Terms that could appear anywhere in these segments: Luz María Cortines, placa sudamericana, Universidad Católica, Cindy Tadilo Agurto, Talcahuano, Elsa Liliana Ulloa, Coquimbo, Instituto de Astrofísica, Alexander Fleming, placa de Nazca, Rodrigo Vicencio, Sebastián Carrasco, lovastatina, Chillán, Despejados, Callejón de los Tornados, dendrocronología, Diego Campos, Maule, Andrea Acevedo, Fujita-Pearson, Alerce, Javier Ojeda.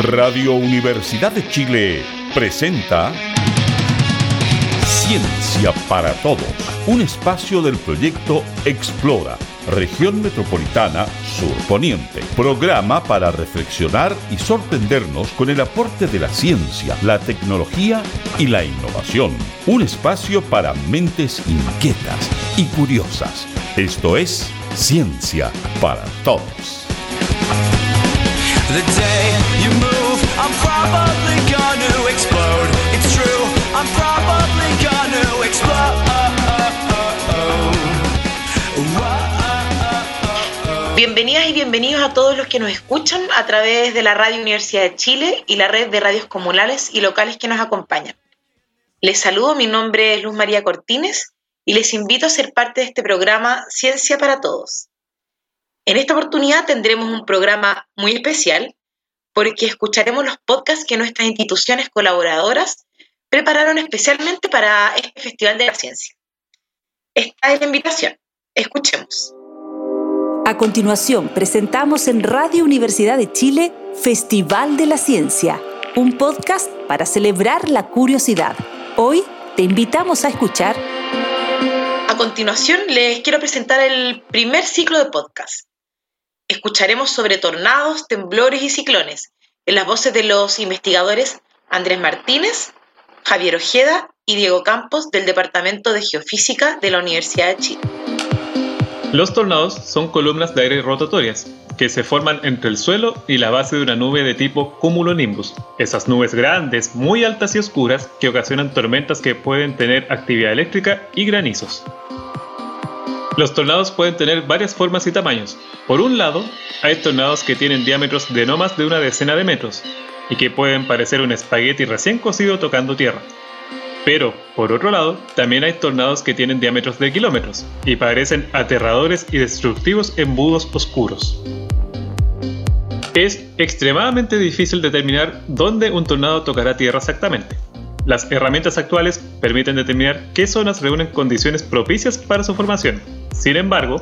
Radio Universidad de Chile presenta Ciencia para Todos, un espacio del proyecto Explora, Región Metropolitana Sur Poniente. Programa para reflexionar y sorprendernos con el aporte de la ciencia, la tecnología y la innovación. Un espacio para mentes inquietas y curiosas. Esto es Ciencia para Todos. The day you move, I'm probably gonna explode. It's true, I'm probably gonna explode. Bienvenidas y bienvenidos a todos los que nos escuchan a través de la Radio Universidad de Chile y la red de radios comunales y locales que nos acompañan. Les saludo, mi nombre es Luz María Cortines y les invito a ser parte de este programa Ciencia para Todos. En esta oportunidad tendremos un programa muy especial porque escucharemos los podcasts que nuestras instituciones colaboradoras prepararon especialmente para este Festival de la Ciencia. Esta es la invitación. Escuchemos. A continuación, presentamos en Radio Universidad de Chile Festival de la Ciencia, un podcast para celebrar la curiosidad. Hoy te invitamos a escuchar... A continuación, les quiero presentar el primer ciclo de podcast. Escucharemos sobre tornados, temblores y ciclones, en las voces de los investigadores Andrés Martínez, Javier Ojeda y Diego Campos del Departamento de Geofísica de la Universidad de Chile. Los tornados son columnas de aire rotatorias que se forman entre el suelo y la base de una nube de tipo cumulonimbus. Esas nubes grandes, muy altas y oscuras que ocasionan tormentas que pueden tener actividad eléctrica y granizos. Los tornados pueden tener varias formas y tamaños. Por un lado, hay tornados que tienen diámetros de no más de una decena de metros y que pueden parecer un espagueti recién cocido tocando tierra. Pero, por otro lado, también hay tornados que tienen diámetros de kilómetros y parecen aterradores y destructivos embudos oscuros. Es extremadamente difícil determinar dónde un tornado tocará tierra exactamente. Las herramientas actuales permiten determinar qué zonas reúnen condiciones propicias para su formación. Sin embargo,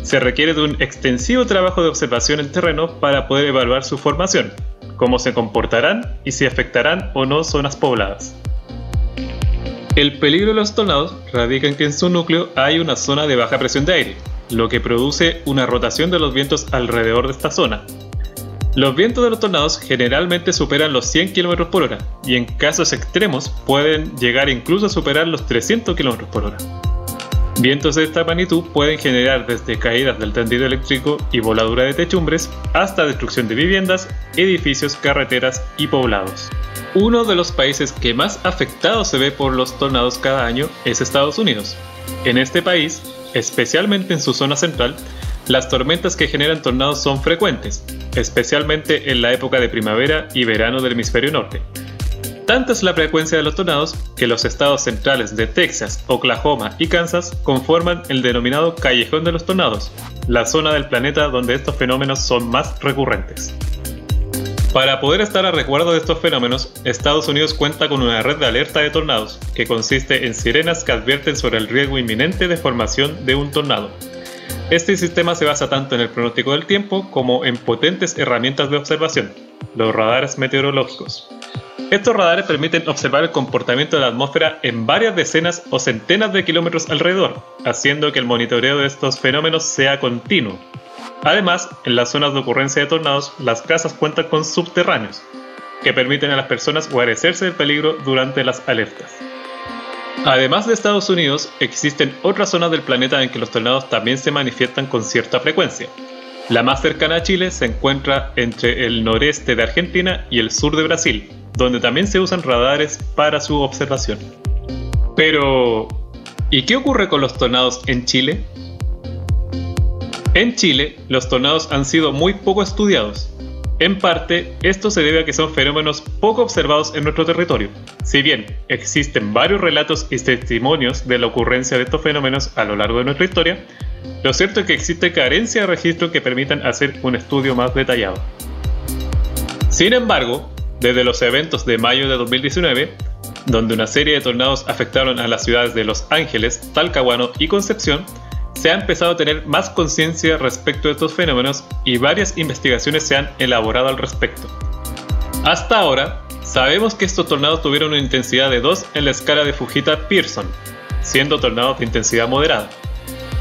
se requiere de un extensivo trabajo de observación en terreno para poder evaluar su formación, cómo se comportarán y si afectarán o no zonas pobladas. El peligro de los tornados radica en que en su núcleo hay una zona de baja presión de aire, lo que produce una rotación de los vientos alrededor de esta zona. Los vientos de los tornados generalmente superan los 100 km por hora y en casos extremos pueden llegar incluso a superar los 300 km por hora. Vientos de esta magnitud pueden generar desde caídas del tendido eléctrico y voladura de techumbres hasta destrucción de viviendas, edificios, carreteras y poblados. Uno de los países que más afectado se ve por los tornados cada año es Estados Unidos. En este país, especialmente en su zona central, las tormentas que generan tornados son frecuentes, especialmente en la época de primavera y verano del hemisferio norte. Tanta es la frecuencia de los tornados que los estados centrales de Texas, Oklahoma y Kansas conforman el denominado Callejón de los Tornados, la zona del planeta donde estos fenómenos son más recurrentes. Para poder estar a resguardo de estos fenómenos, Estados Unidos cuenta con una red de alerta de tornados, que consiste en sirenas que advierten sobre el riesgo inminente de formación de un tornado. Este sistema se basa tanto en el pronóstico del tiempo como en potentes herramientas de observación, los radares meteorológicos. Estos radares permiten observar el comportamiento de la atmósfera en varias decenas o centenas de kilómetros alrededor, haciendo que el monitoreo de estos fenómenos sea continuo. Además, en las zonas de ocurrencia de tornados, las casas cuentan con subterráneos, que permiten a las personas guarecerse del peligro durante las alertas. Además de Estados Unidos, existen otras zonas del planeta en que los tornados también se manifiestan con cierta frecuencia. La más cercana a Chile se encuentra entre el noreste de Argentina y el sur de Brasil, donde también se usan radares para su observación. Pero, ¿y qué ocurre con los tornados en Chile? En Chile, los tornados han sido muy poco estudiados. En parte, esto se debe a que son fenómenos poco observados en nuestro territorio. Si bien existen varios relatos y testimonios de la ocurrencia de estos fenómenos a lo largo de nuestra historia, lo cierto es que existe carencia de registros que permitan hacer un estudio más detallado. Sin embargo, desde los eventos de mayo de 2019, donde una serie de tornados afectaron a las ciudades de Los Ángeles, Talcahuano y Concepción, se ha empezado a tener más conciencia respecto de estos fenómenos y varias investigaciones se han elaborado al respecto. Hasta ahora, sabemos que estos tornados tuvieron una intensidad de 2 en la escala de Fujita-Pearson, siendo tornados de intensidad moderada.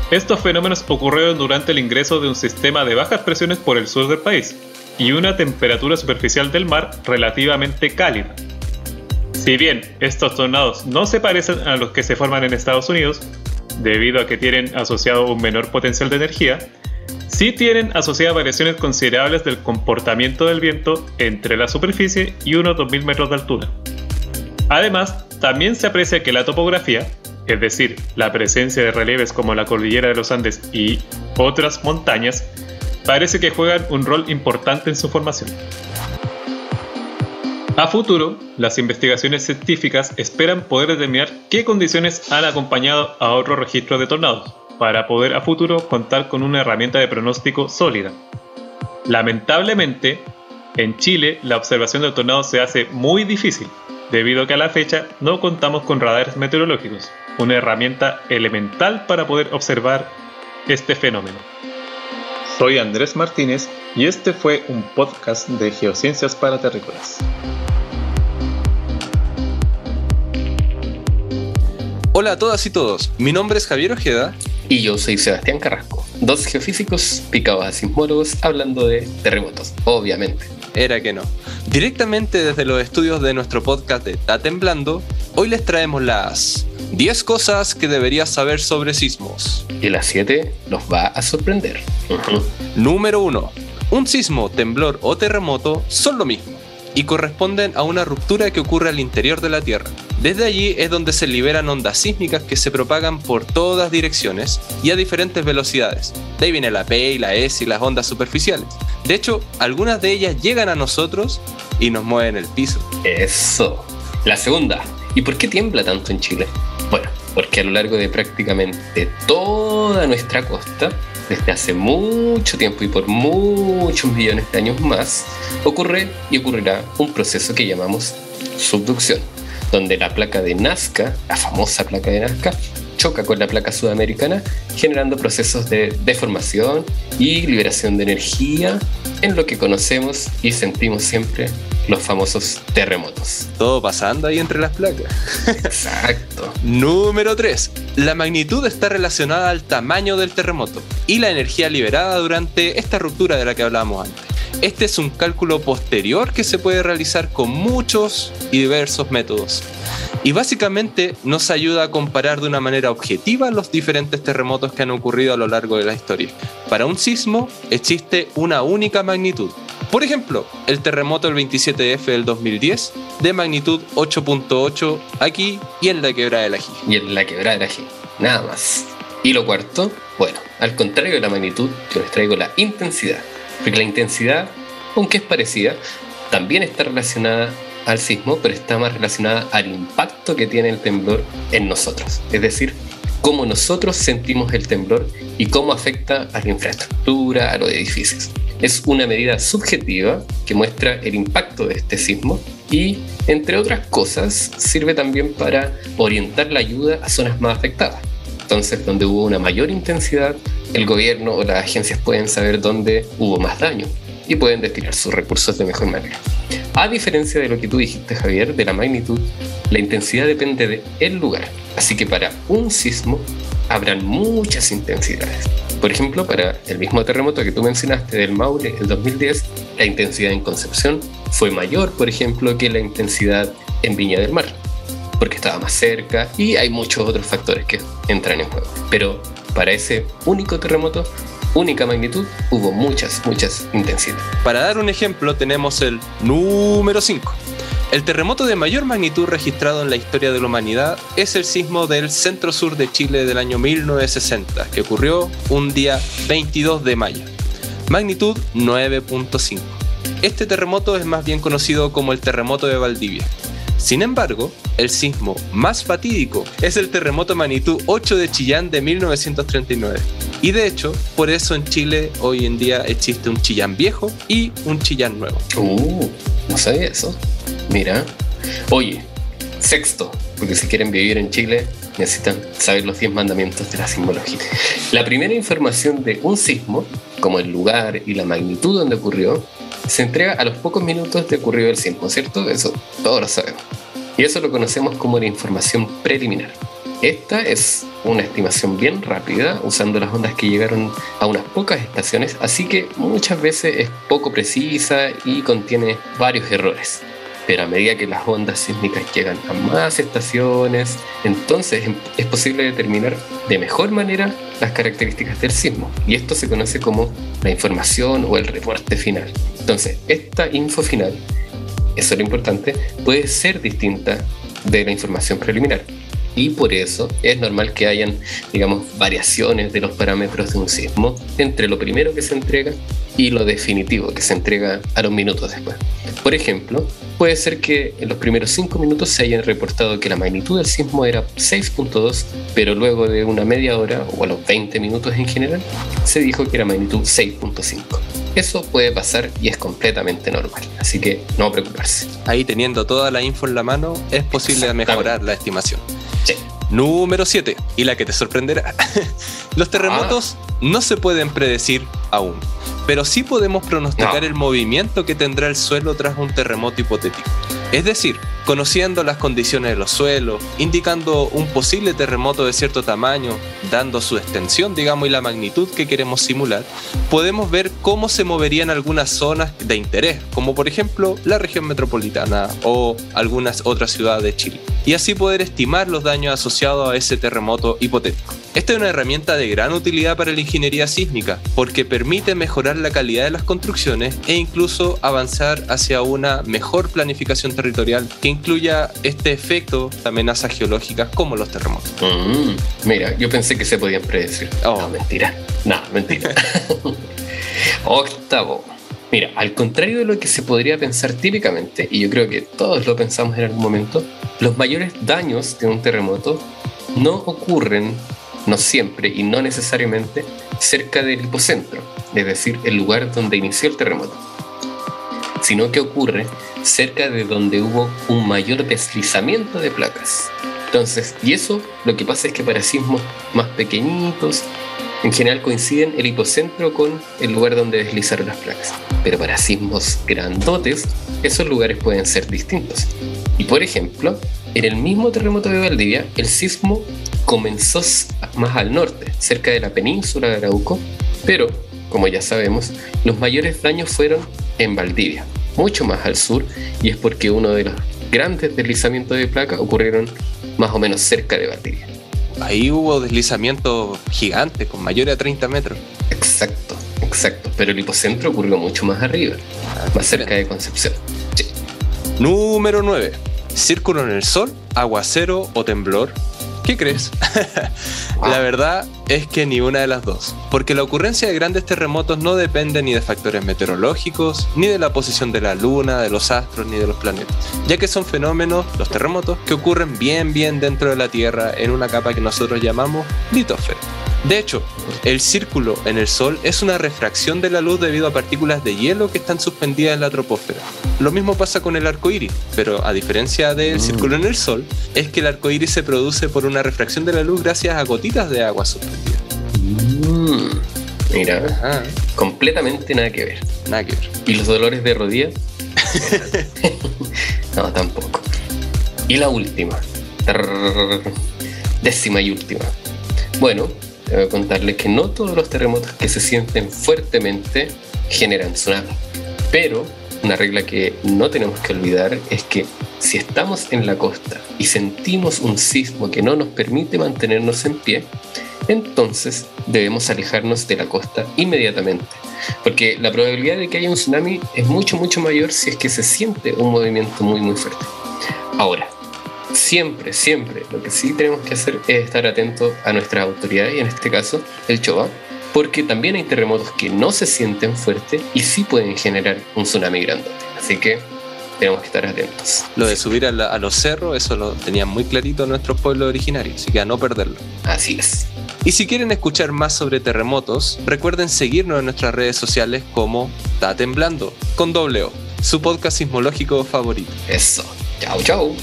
Estos fenómenos ocurrieron durante el ingreso de un sistema de bajas presiones por el sur del país y una temperatura superficial del mar relativamente cálida. Si bien estos tornados no se parecen a los que se forman en Estados Unidos, debido a que tienen asociado un menor potencial de energía, sí tienen asociadas variaciones considerables del comportamiento del viento entre la superficie y unos 2000 metros de altura. Además, también se aprecia que la topografía, es decir, la presencia de relieves como la cordillera de los Andes y otras montañas, parece que juegan un rol importante en su formación. A futuro, las investigaciones científicas esperan poder determinar qué condiciones han acompañado a otros registros de tornados, para poder a futuro contar con una herramienta de pronóstico sólida. Lamentablemente, en Chile la observación de tornados se hace muy difícil, debido a que a la fecha no contamos con radares meteorológicos, una herramienta elemental para poder observar este fenómeno. Soy Andrés Martínez y este fue un podcast de Geociencias para Terrícolas. Hola a todas y todos, mi nombre es Javier Ojeda. Y yo soy Sebastián Carrasco, dos geofísicos picados a sismólogos hablando de terremotos, obviamente. Era que no. Directamente desde los estudios de nuestro podcast de Ta Temblando, hoy les traemos las 10 cosas que deberías saber sobre sismos. Y las 7 nos va a sorprender. Número 1. Un sismo, temblor o terremoto son lo mismo y corresponden a una ruptura que ocurre al interior de la Tierra. Desde allí es donde se liberan ondas sísmicas que se propagan por todas direcciones y a diferentes velocidades. De ahí viene la P y la S y las ondas superficiales. De hecho, algunas de ellas llegan a nosotros y nos mueven el piso. Eso. La segunda. ¿Y por qué tiembla tanto en Chile? Bueno, porque a lo largo de prácticamente toda nuestra costa, desde hace mucho tiempo y por muchos millones de años más, ocurre y ocurrirá un proceso que llamamos subducción, donde la placa de Nazca, la famosa placa de Nazca, choca con la placa sudamericana, generando procesos de deformación y liberación de energía en lo que conocemos y sentimos siempre, los famosos terremotos. Todo pasando ahí entre las placas. Exacto. Número 3. La magnitud está relacionada al tamaño del terremoto y la energía liberada durante esta ruptura de la que hablábamos antes. Este es un cálculo posterior que se puede realizar con muchos y diversos métodos. Y básicamente nos ayuda a comparar de una manera objetiva los diferentes terremotos que han ocurrido a lo largo de la historia. Para un sismo existe una única magnitud. Por ejemplo, el terremoto del 27F del 2010 de magnitud 8.8 aquí y en la Quebrada de la Ají. Y en la Quebrada de la Ají, nada más. Y lo cuarto, bueno, al contrario de la magnitud, yo les traigo la intensidad. Porque la intensidad, aunque es parecida, también está relacionada al sismo, pero está más relacionada al impacto que tiene el temblor en nosotros. Es decir, cómo nosotros sentimos el temblor y cómo afecta a la infraestructura, a los edificios. Es una medida subjetiva que muestra el impacto de este sismo y, entre otras cosas, sirve también para orientar la ayuda a zonas más afectadas. Entonces, donde hubo una mayor intensidad, el gobierno o las agencias pueden saber dónde hubo más daño y pueden destinar sus recursos de mejor manera. A diferencia de lo que tú dijiste, Javier, de la magnitud, la intensidad depende del lugar. Así que para un sismo habrán muchas intensidades. Por ejemplo, para el mismo terremoto que tú mencionaste del Maule en 2010, la intensidad en Concepción fue mayor, por ejemplo, que la intensidad en Viña del Mar, porque estaba más cerca y hay muchos otros factores que entran en juego. Pero para ese único terremoto, única magnitud, hubo muchas intensidades. Para dar un ejemplo, tenemos el número 5. El terremoto de mayor magnitud registrado en la historia de la humanidad es el sismo del centro-sur de Chile del año 1960, que ocurrió un día 22 de mayo. Magnitud 9.5. Este terremoto es más bien conocido como el terremoto de Valdivia. Sin embargo, el sismo más fatídico es el terremoto magnitud 8 de Chillán de 1939. Y de hecho, por eso en Chile hoy en día existe un Chillán viejo y un Chillán nuevo. No sabía eso. Mira, oye, sexto, porque si quieren vivir en Chile necesitan saber los 10 mandamientos de la sismología. La primera información de un sismo, como el lugar y la magnitud donde ocurrió, se entrega a los pocos minutos de ocurrido el sismo, ¿cierto? Eso todos lo sabemos. Y eso lo conocemos como la información preliminar. Esta es una estimación bien rápida, usando las ondas que llegaron a unas pocas estaciones, así que muchas veces es poco precisa y contiene varios errores. Pero a medida que las ondas sísmicas llegan a más estaciones, entonces es posible determinar de mejor manera las características del sismo. Y esto se conoce como la información o el reporte final. Entonces, esta info final, eso es lo importante, puede ser distinta de la información preliminar. Y por eso es normal que hayan, digamos, variaciones de los parámetros de un sismo entre lo primero que se entrega y lo definitivo que se entrega a los minutos después. Por ejemplo, puede ser que en los primeros 5 minutos se hayan reportado que la magnitud del sismo era 6.2, pero luego de una media hora o a los 20 minutos en general, se dijo que era magnitud 6.5. Eso puede pasar y es completamente normal, así que no preocuparse. Ahí teniendo toda la info en la mano, es posible mejorar la estimación. Sí. Número 7, y la que te sorprenderá. Los terremotos no se pueden predecir aún, pero sí podemos pronosticar el movimiento que tendrá el suelo tras un terremoto hipotético. Es decir, conociendo las condiciones de los suelos, indicando un posible terremoto de cierto tamaño, dando su extensión, digamos, y la magnitud que queremos simular, podemos ver cómo se moverían algunas zonas de interés, como por ejemplo la región metropolitana o algunas otras ciudades de Chile, y así poder estimar los daños asociados a ese terremoto hipotético. Esta es una herramienta de gran utilidad para la ingeniería sísmica, porque permite mejorar la calidad de las construcciones e incluso avanzar hacia una mejor planificación territorial que incluya este efecto de amenazas geológicas como los terremotos. Mira, yo pensé que se podían predecir. No, mentira. Octavo. Mira, al contrario de lo que se podría pensar típicamente, y yo creo que todos lo pensamos en algún momento, los mayores daños de un terremoto no ocurren, no siempre y no necesariamente, cerca del hipocentro, es decir, el lugar donde inició el terremoto, sino que ocurre cerca de donde hubo un mayor deslizamiento de placas. Entonces, y eso lo que pasa es que para sismos más pequeñitos, en general coinciden el hipocentro con el lugar donde deslizaron las placas. Pero para sismos grandotes, esos lugares pueden ser distintos. Y por ejemplo, en el mismo terremoto de Valdivia, el sismo comenzó más al norte, cerca de la península de Arauco, pero, como ya sabemos, los mayores daños fueron en Valdivia, mucho más al sur, y es porque uno de los grandes deslizamientos de placa ocurrieron más o menos cerca de Valdivia. Ahí hubo deslizamientos gigantes, con mayores a 30 metros. Exacto. Pero el hipocentro ocurrió mucho más arriba, más cerca de Concepción. Sí. Número 9. Círculo en el sol, aguacero o temblor. ¿Qué crees? La verdad es que ni una de las dos, porque la ocurrencia de grandes terremotos no depende ni de factores meteorológicos, ni de la posición de la luna, de los astros, ni de los planetas, ya que son fenómenos, los terremotos, que ocurren bien dentro de la Tierra, en una capa que nosotros llamamos litosfera. De hecho, el círculo en el sol es una refracción de la luz debido a partículas de hielo que están suspendidas en la troposfera. Lo mismo pasa con el arco iris, pero a diferencia del círculo en el sol, es que el arco iris se produce por una refracción de la luz gracias a gotitas de agua suspendida. Mira, completamente nada que ver. ¿Y los dolores de rodillas? No, tampoco. Y la última, décima y última. Bueno, debo contarles que no todos los terremotos que se sienten fuertemente generan tsunami. Pero una regla que no tenemos que olvidar es que si estamos en la costa y sentimos un sismo que no nos permite mantenernos en pie, entonces debemos alejarnos de la costa inmediatamente, porque la probabilidad de que haya un tsunami es mucho mayor si es que se siente un movimiento muy fuerte. Ahora, siempre lo que sí tenemos que hacer es estar atentos a nuestras autoridades, y en este caso el CHOA, porque también hay terremotos que no se sienten fuertes y sí pueden generar un tsunami grandote, así que tenemos que estar atentos. Lo de subir a los cerros, eso lo tenían muy clarito nuestros pueblos originarios, así que a no perderlo. Así es. Y si quieren escuchar más sobre terremotos, recuerden seguirnos en nuestras redes sociales como Ta Temblando, con doble O, su podcast sismológico favorito. Eso. Chau.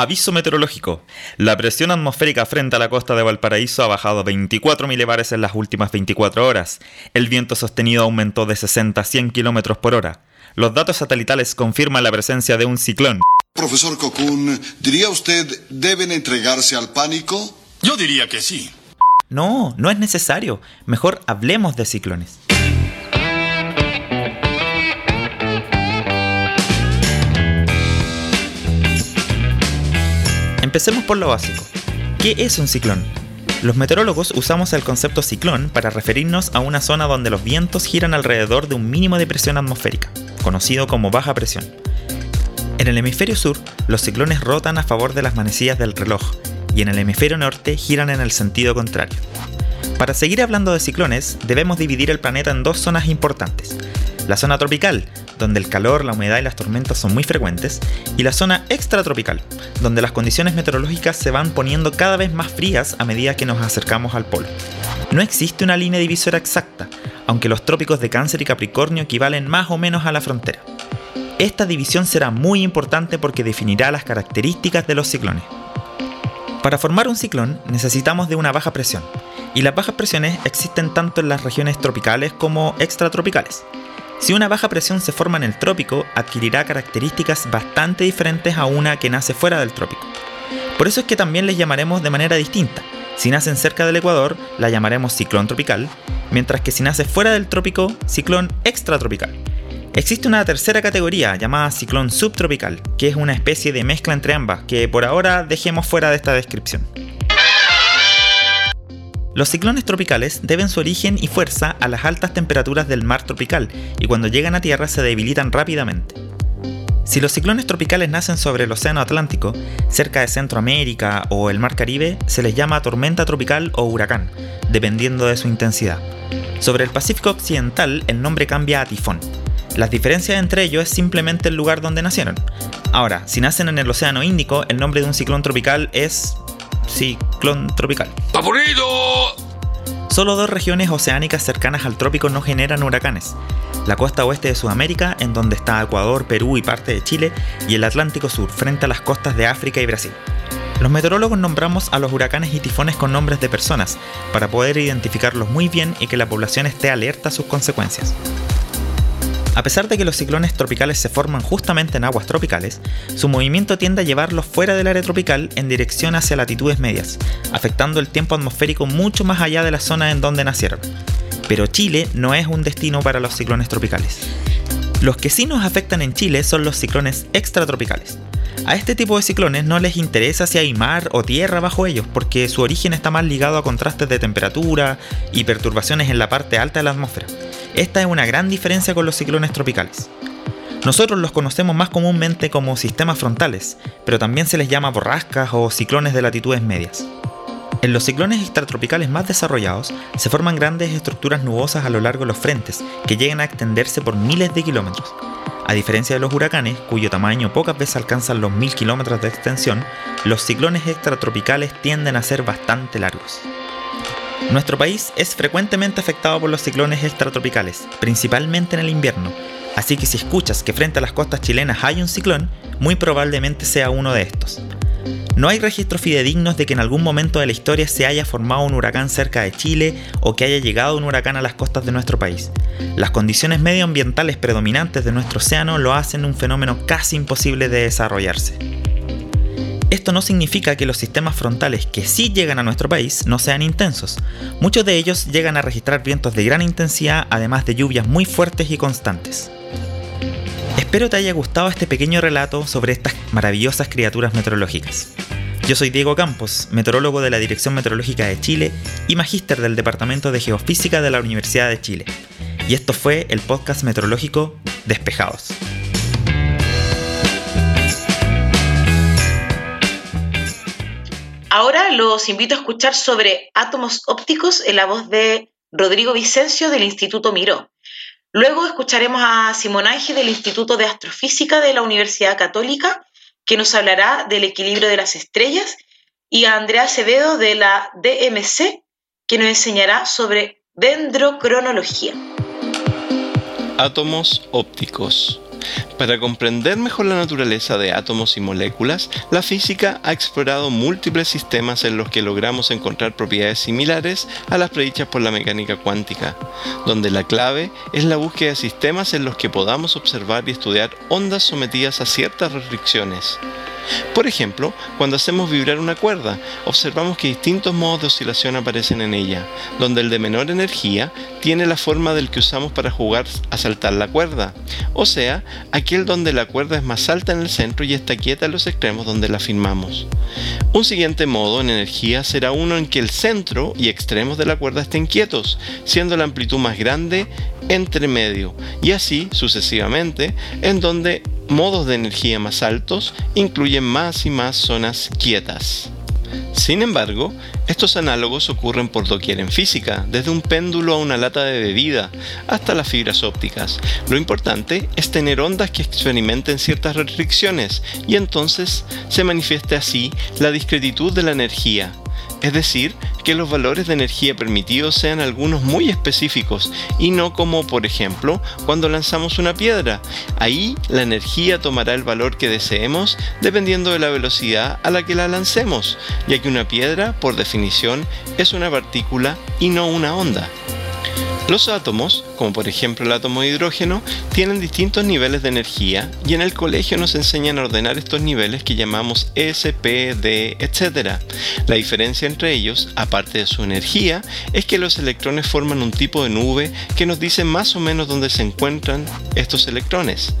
Aviso meteorológico. La presión atmosférica frente a la costa de Valparaíso ha bajado 24 milibares en las últimas 24 horas. El viento sostenido aumentó de 60 a 100 kilómetros por hora. Los datos satelitales confirman la presencia de un ciclón. Profesor Cocoon, ¿diría usted deben entregarse al pánico? Yo diría que sí. No, no es necesario. Mejor hablemos de ciclones. Empecemos por lo básico. ¿Qué es un ciclón? Los meteorólogos usamos el concepto ciclón para referirnos a una zona donde los vientos giran alrededor de un mínimo de presión atmosférica, conocido como baja presión. En el hemisferio sur, los ciclones rotan a favor de las manecillas del reloj, y en el hemisferio norte giran en el sentido contrario. Para seguir hablando de ciclones, debemos dividir el planeta en dos zonas importantes. La zona tropical, donde el calor, la humedad y las tormentas son muy frecuentes, y la zona extratropical, donde las condiciones meteorológicas se van poniendo cada vez más frías a medida que nos acercamos al polo. No existe una línea divisora exacta, aunque los trópicos de Cáncer y Capricornio equivalen más o menos a la frontera. Esta división será muy importante porque definirá las características de los ciclones. Para formar un ciclón necesitamos de una baja presión, y las bajas presiones existen tanto en las regiones tropicales como extratropicales. Si una baja presión se forma en el trópico, adquirirá características bastante diferentes a una que nace fuera del trópico. Por eso es que también les llamaremos de manera distinta. Si nacen cerca del ecuador, la llamaremos ciclón tropical, mientras que si nace fuera del trópico, ciclón extratropical. Existe una tercera categoría llamada ciclón subtropical, que es una especie de mezcla entre ambas, que por ahora dejemos fuera de esta descripción. Los ciclones tropicales deben su origen y fuerza a las altas temperaturas del mar tropical, y cuando llegan a tierra se debilitan rápidamente. Si los ciclones tropicales nacen sobre el océano Atlántico, cerca de Centroamérica o el mar Caribe, se les llama tormenta tropical o huracán, dependiendo de su intensidad. Sobre el Pacífico Occidental, el nombre cambia a tifón. Las diferencias entre ellos es simplemente el lugar donde nacieron. Ahora, si nacen en el océano Índico, el nombre de un ciclón tropical es... ciclón tropical. ¡Aburrido! Solo dos regiones oceánicas cercanas al trópico no generan huracanes: la costa oeste de Sudamérica, en donde está Ecuador, Perú y parte de Chile, y el Atlántico Sur, frente a las costas de África y Brasil. Los meteorólogos nombramos a los huracanes y tifones con nombres de personas, para poder identificarlos muy bien y que la población esté alerta a sus consecuencias. A pesar de que los ciclones tropicales se forman justamente en aguas tropicales, su movimiento tiende a llevarlos fuera del área tropical en dirección hacia latitudes medias, afectando el tiempo atmosférico mucho más allá de la zona en donde nacieron. Pero Chile no es un destino para los ciclones tropicales. Los que sí nos afectan en Chile son los ciclones extratropicales. A este tipo de ciclones no les interesa si hay mar o tierra bajo ellos, porque su origen está más ligado a contrastes de temperatura y perturbaciones en la parte alta de la atmósfera. Esta es una gran diferencia con los ciclones tropicales. Nosotros los conocemos más comúnmente como sistemas frontales, pero también se les llama borrascas o ciclones de latitudes medias. En los ciclones extratropicales más desarrollados, se forman grandes estructuras nubosas a lo largo de los frentes, que llegan a extenderse por miles de kilómetros. A diferencia de los huracanes, cuyo tamaño pocas veces alcanzan los 1000 kilómetros de extensión, los ciclones extratropicales tienden a ser bastante largos. Nuestro país es frecuentemente afectado por los ciclones extratropicales, principalmente en el invierno, así que si escuchas que frente a las costas chilenas hay un ciclón, muy probablemente sea uno de estos. No hay registros fidedignos de que en algún momento de la historia se haya formado un huracán cerca de Chile o que haya llegado un huracán a las costas de nuestro país. Las condiciones medioambientales predominantes de nuestro océano lo hacen un fenómeno casi imposible de desarrollarse. Esto no significa que los sistemas frontales que sí llegan a nuestro país no sean intensos. Muchos de ellos llegan a registrar vientos de gran intensidad, además de lluvias muy fuertes y constantes. Espero te haya gustado este pequeño relato sobre estas maravillosas criaturas meteorológicas. Yo soy Diego Campos, meteorólogo de la Dirección Meteorológica de Chile y magíster del Departamento de Geofísica de la Universidad de Chile. Y esto fue el podcast meteorológico Despejados. Ahora los invito a escuchar sobre átomos ópticos en la voz de Rodrigo Vicencio del Instituto Miró. Luego escucharemos a Simón Ángel del Instituto de Astrofísica de la Universidad Católica, que nos hablará del equilibrio de las estrellas, y a Andrea Acevedo de la DMC, que nos enseñará sobre dendrocronología. Átomos ópticos. Para comprender mejor la naturaleza de átomos y moléculas, la física ha explorado múltiples sistemas en los que logramos encontrar propiedades similares a las predichas por la mecánica cuántica, donde la clave es la búsqueda de sistemas en los que podamos observar y estudiar ondas sometidas a ciertas restricciones. Por ejemplo, cuando hacemos vibrar una cuerda, observamos que distintos modos de oscilación aparecen en ella, donde el de menor energía tiene la forma del que usamos para jugar a saltar la cuerda, o sea, aquel donde la cuerda es más alta en el centro y está quieta en los extremos donde la firmamos. Un siguiente modo en energía será uno en que el centro y extremos de la cuerda estén quietos, siendo la amplitud más grande entre medio, y así sucesivamente, en donde modos de energía más altos incluyen más y más zonas quietas. Sin embargo, estos análogos ocurren por doquier en física, desde un péndulo a una lata de bebida, hasta las fibras ópticas. Lo importante es tener ondas que experimenten ciertas restricciones, y entonces se manifieste así la discretitud de la energía. Es decir, que los valores de energía permitidos sean algunos muy específicos y no como, por ejemplo, cuando lanzamos una piedra. Ahí la energía tomará el valor que deseemos dependiendo de la velocidad a la que la lancemos, ya que una piedra, por definición, es una partícula y no una onda. Los átomos, como por ejemplo el átomo de hidrógeno, tienen distintos niveles de energía y en el colegio nos enseñan a ordenar estos niveles que llamamos S, P, D, etc. La diferencia entre ellos, aparte de su energía, es que los electrones forman un tipo de nube que nos dice más o menos dónde se encuentran estos electrones.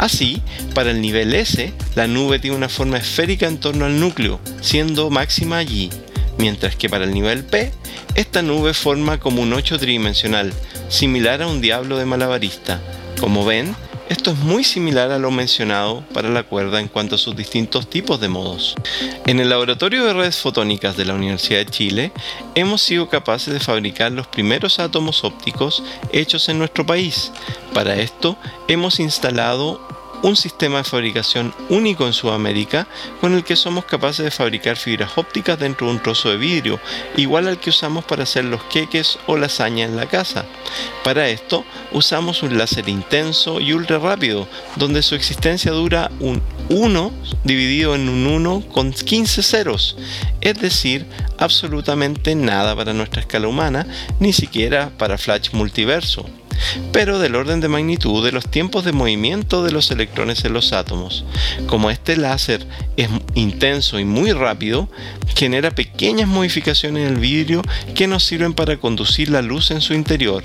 Así, para el nivel S, la nube tiene una forma esférica en torno al núcleo, siendo máxima allí. Mientras que para el nivel P, esta nube forma como un 8 tridimensional, similar a un diablo de malabarista. Como ven, esto es muy similar a lo mencionado para la cuerda en cuanto a sus distintos tipos de modos. En el Laboratorio de Redes Fotónicas de la Universidad de Chile, hemos sido capaces de fabricar los primeros átomos ópticos hechos en nuestro país. Para esto, hemos instalado un sistema de fabricación único en Sudamérica con el que somos capaces de fabricar fibras ópticas dentro de un trozo de vidrio, igual al que usamos para hacer los queques o lasaña en la casa. Para esto usamos un láser intenso y ultra rápido, donde su existencia dura un 1 dividido en un 1 con 15 ceros, es decir, absolutamente nada para nuestra escala humana, ni siquiera para flash multiverso, pero del orden de magnitud de los tiempos de movimiento de los electrones en los átomos. Como este láser es intenso y muy rápido, genera pequeñas modificaciones en el vidrio que nos sirven para conducir la luz en su interior.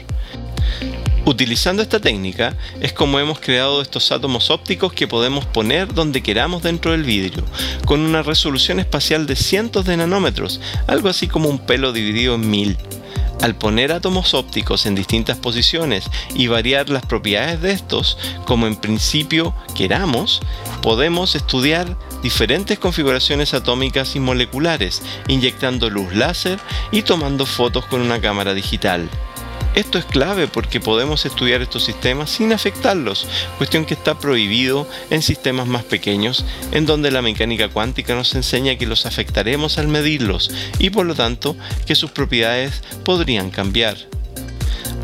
Utilizando esta técnica es como hemos creado estos átomos ópticos que podemos poner donde queramos dentro del vidrio, con una resolución espacial de cientos de nanómetros, algo así como un pelo dividido en 1000. Al poner átomos ópticos en distintas posiciones y variar las propiedades de estos, como en principio queramos, podemos estudiar diferentes configuraciones atómicas y moleculares, inyectando luz láser y tomando fotos con una cámara digital. Esto es clave porque podemos estudiar estos sistemas sin afectarlos, cuestión que está prohibido en sistemas más pequeños, en donde la mecánica cuántica nos enseña que los afectaremos al medirlos y por lo tanto que sus propiedades podrían cambiar.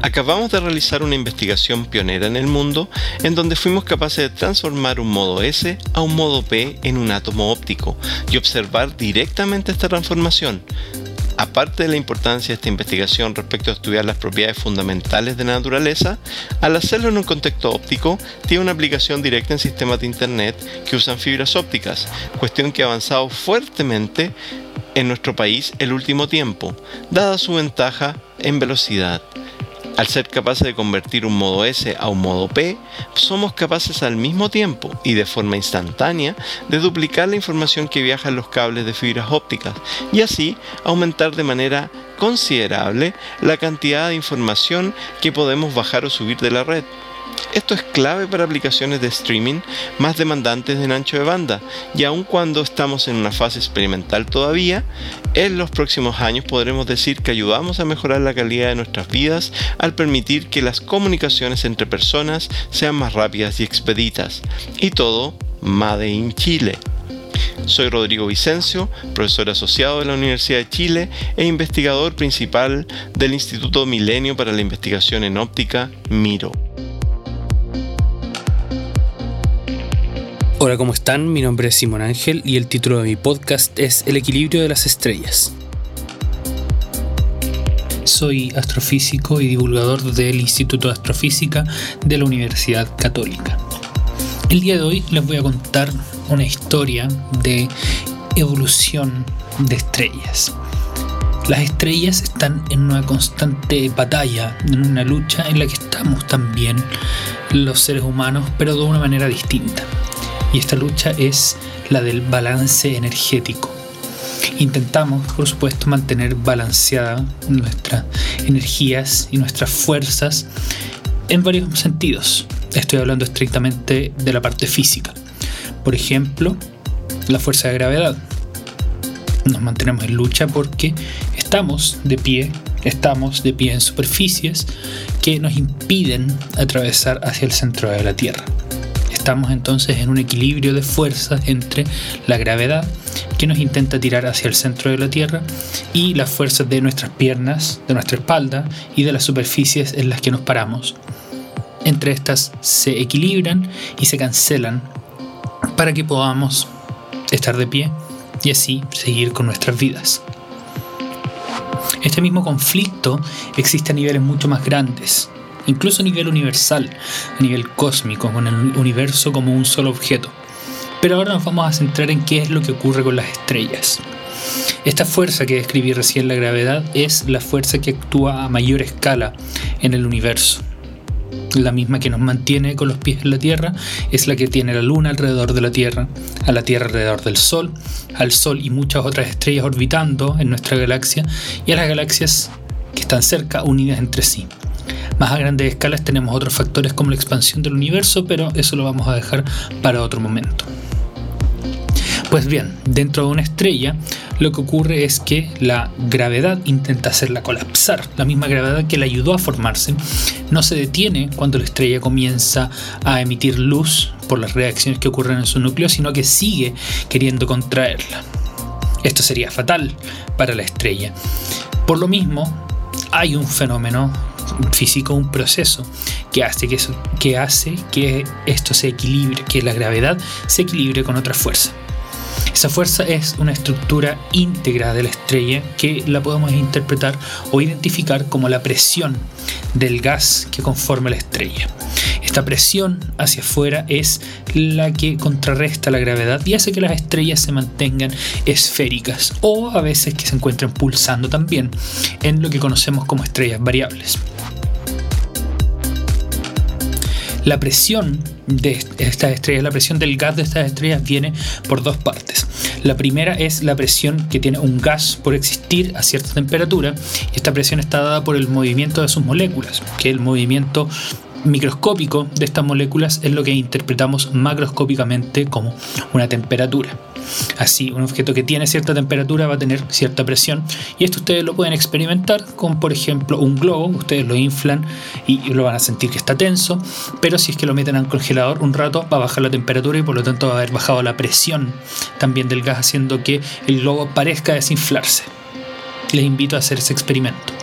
Acabamos de realizar una investigación pionera en el mundo en donde fuimos capaces de transformar un modo S a un modo P en un átomo óptico y observar directamente esta transformación. Aparte de la importancia de esta investigación respecto a estudiar las propiedades fundamentales de la naturaleza, al hacerlo en un contexto óptico, tiene una aplicación directa en sistemas de Internet que usan fibras ópticas, cuestión que ha avanzado fuertemente en nuestro país el último tiempo, dada su ventaja en velocidad. Al ser capaces de convertir un modo S a un modo P, somos capaces al mismo tiempo y de forma instantánea de duplicar la información que viaja en los cables de fibras ópticas y así aumentar de manera considerable la cantidad de información que podemos bajar o subir de la red. Esto es clave para aplicaciones de streaming más demandantes en ancho de banda y aun cuando estamos en una fase experimental todavía, en los próximos años podremos decir que ayudamos a mejorar la calidad de nuestras vidas al permitir que las comunicaciones entre personas sean más rápidas y expeditas. Y todo Made in Chile. Soy Rodrigo Vicencio, profesor asociado de la Universidad de Chile e investigador principal del Instituto Milenio para la Investigación en Óptica, MIRO. Hola, ¿cómo están? Mi nombre es Simón Ángel y el título de mi podcast es El equilibrio de las estrellas. Soy astrofísico y divulgador del Instituto de Astrofísica de la Universidad Católica. El día de hoy les voy a contar una historia de evolución de estrellas. Las estrellas están en una constante batalla, en una lucha en la que estamos también los seres humanos, pero de una manera distinta. Y esta lucha es la del balance energético. Intentamos, por supuesto, mantener balanceada nuestras energías y nuestras fuerzas en varios sentidos. Estoy hablando estrictamente de la parte física. Por ejemplo, la fuerza de gravedad. Nos mantenemos en lucha porque estamos de pie en superficies que nos impiden atravesar hacia el centro de la Tierra. Estamos entonces en un equilibrio de fuerzas entre la gravedad, que nos intenta tirar hacia el centro de la Tierra, y las fuerzas de nuestras piernas, de nuestra espalda y de las superficies en las que nos paramos. Entre estas se equilibran y se cancelan para que podamos estar de pie y así seguir con nuestras vidas. Este mismo conflicto existe a niveles mucho más grandes, incluso a nivel universal, a nivel cósmico, con el universo como un solo objeto. Pero ahora nos vamos a centrar en qué es lo que ocurre con las estrellas. Esta fuerza que describí recién, la gravedad, es la fuerza que actúa a mayor escala en el universo. La misma que nos mantiene con los pies en la Tierra es la que tiene la Luna alrededor de la Tierra, a la Tierra alrededor del Sol, al Sol y muchas otras estrellas orbitando en nuestra galaxia y a las galaxias que están cerca unidas entre sí. Más a grandes escalas tenemos otros factores como la expansión del universo, pero eso lo vamos a dejar para otro momento. Pues bien, dentro de una estrella lo que ocurre es que la gravedad intenta hacerla colapsar. La misma gravedad que la ayudó a formarse no se detiene cuando la estrella comienza a emitir luz por las reacciones que ocurren en su núcleo, sino que sigue queriendo contraerla. Esto sería fatal para la estrella. Por lo mismo, hay un fenómeno físico, un proceso que hace que esto se equilibre, que la gravedad se equilibre con otra fuerza. Esa fuerza es una estructura íntegra de la estrella que la podemos interpretar o identificar como la presión del gas que conforma la estrella. Esta presión hacia afuera es la que contrarresta la gravedad y hace que las estrellas se mantengan esféricas o a veces que se encuentren pulsando también en lo que conocemos como estrellas variables. La presión de estas estrellas, la presión del gas de estas estrellas viene por dos partes. La primera es la presión que tiene un gas por existir a cierta temperatura. Esta presión está dada por el movimiento de sus moléculas, que el movimiento microscópico de estas moléculas es lo que interpretamos macroscópicamente como una temperatura. Así, un objeto que tiene cierta temperatura va a tener cierta presión, y esto ustedes lo pueden experimentar con, por ejemplo, un globo. Ustedes lo inflan y lo van a sentir que está tenso, pero si es que lo meten al congelador un rato va a bajar la temperatura y por lo tanto va a haber bajado la presión también del gas, haciendo que el globo parezca desinflarse. Les invito a hacer ese experimento.